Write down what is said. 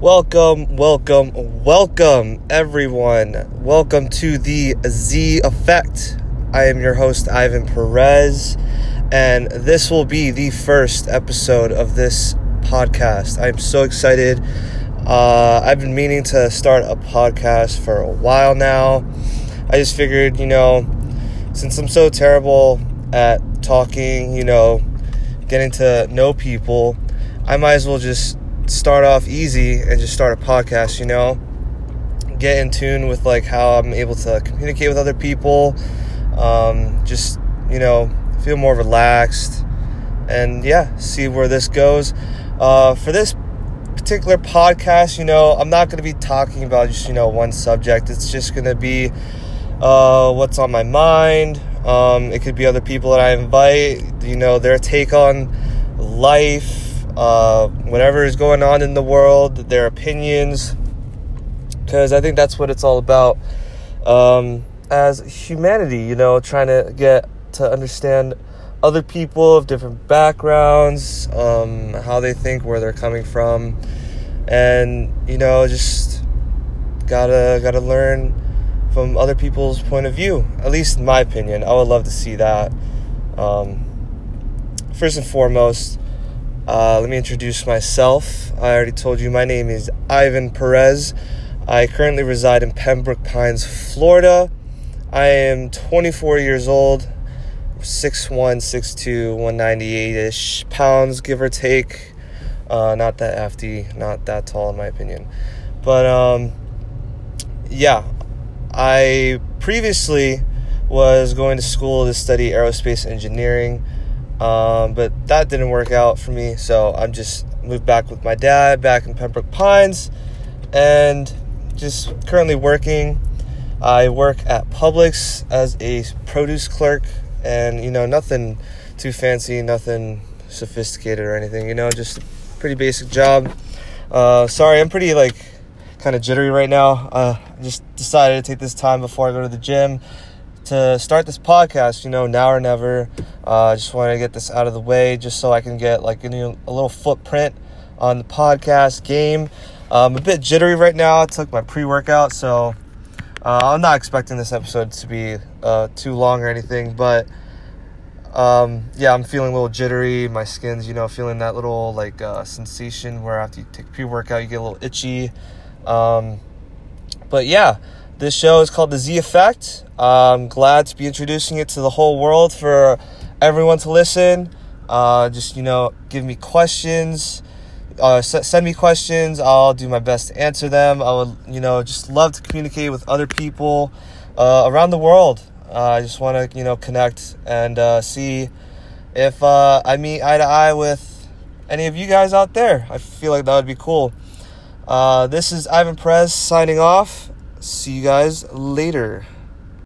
Welcome, everyone. Welcome to The Z Effect. I am your host, Ivan Perez, and this will be the first episode of this podcast. I'm so excited. I've been meaning to start a podcast for a while now. I just figured, since I'm so terrible at talking, getting to know people, I might as well just start off easy and just start a podcast, get in tune with like how I'm able to communicate with other people, feel more relaxed, and see where this goes. For this particular podcast, I'm not going to be talking about just one subject. It's just going to be what's on my mind. It could be other people that I invite, their take on life, whatever is going on in the world, their opinions, because I think that's what it's all about, as humanity, trying to get to understand other people of different backgrounds, how they think, where they're coming from, and, just gotta learn from other people's point of view, at least in my opinion. I would love to see that. First and foremost, let me introduce myself. I already told you my name is Ivan Perez. I currently reside in Pembroke Pines, Florida. I am 24 years old, 6'1", 6'2", 198-ish pounds, give or take. Not that hefty, not that tall in my opinion. But, I previously was going to school to study aerospace engineering, but that didn't work out for me, so I'm just moved back with my dad back in Pembroke Pines, and just currently working. I work at Publix as a produce clerk, and, nothing too fancy, nothing sophisticated or anything, just a pretty basic job. Sorry, I'm pretty, kind of jittery right now. I just decided to take this time before I go to the gym to start this podcast, now or never. I just wanted to get this out of the way just so I can get a little footprint on the podcast game. I'm a bit jittery right now. I took my pre-workout, so I'm not expecting this episode to be too long or anything, but I'm feeling a little jittery. My skin's, feeling that little sensation where after you take pre-workout, you get a little itchy. This show is called The Z Effect. I'm glad to be introducing it to the whole world for everyone to listen. Give me questions, send me questions. I'll do my best to answer them. I would, just love to communicate with other people, around the world. I just want to, connect and, see if, I meet eye to eye with any of you guys out there. I feel like that would be cool. This is Ivan Perez signing off. See you guys later.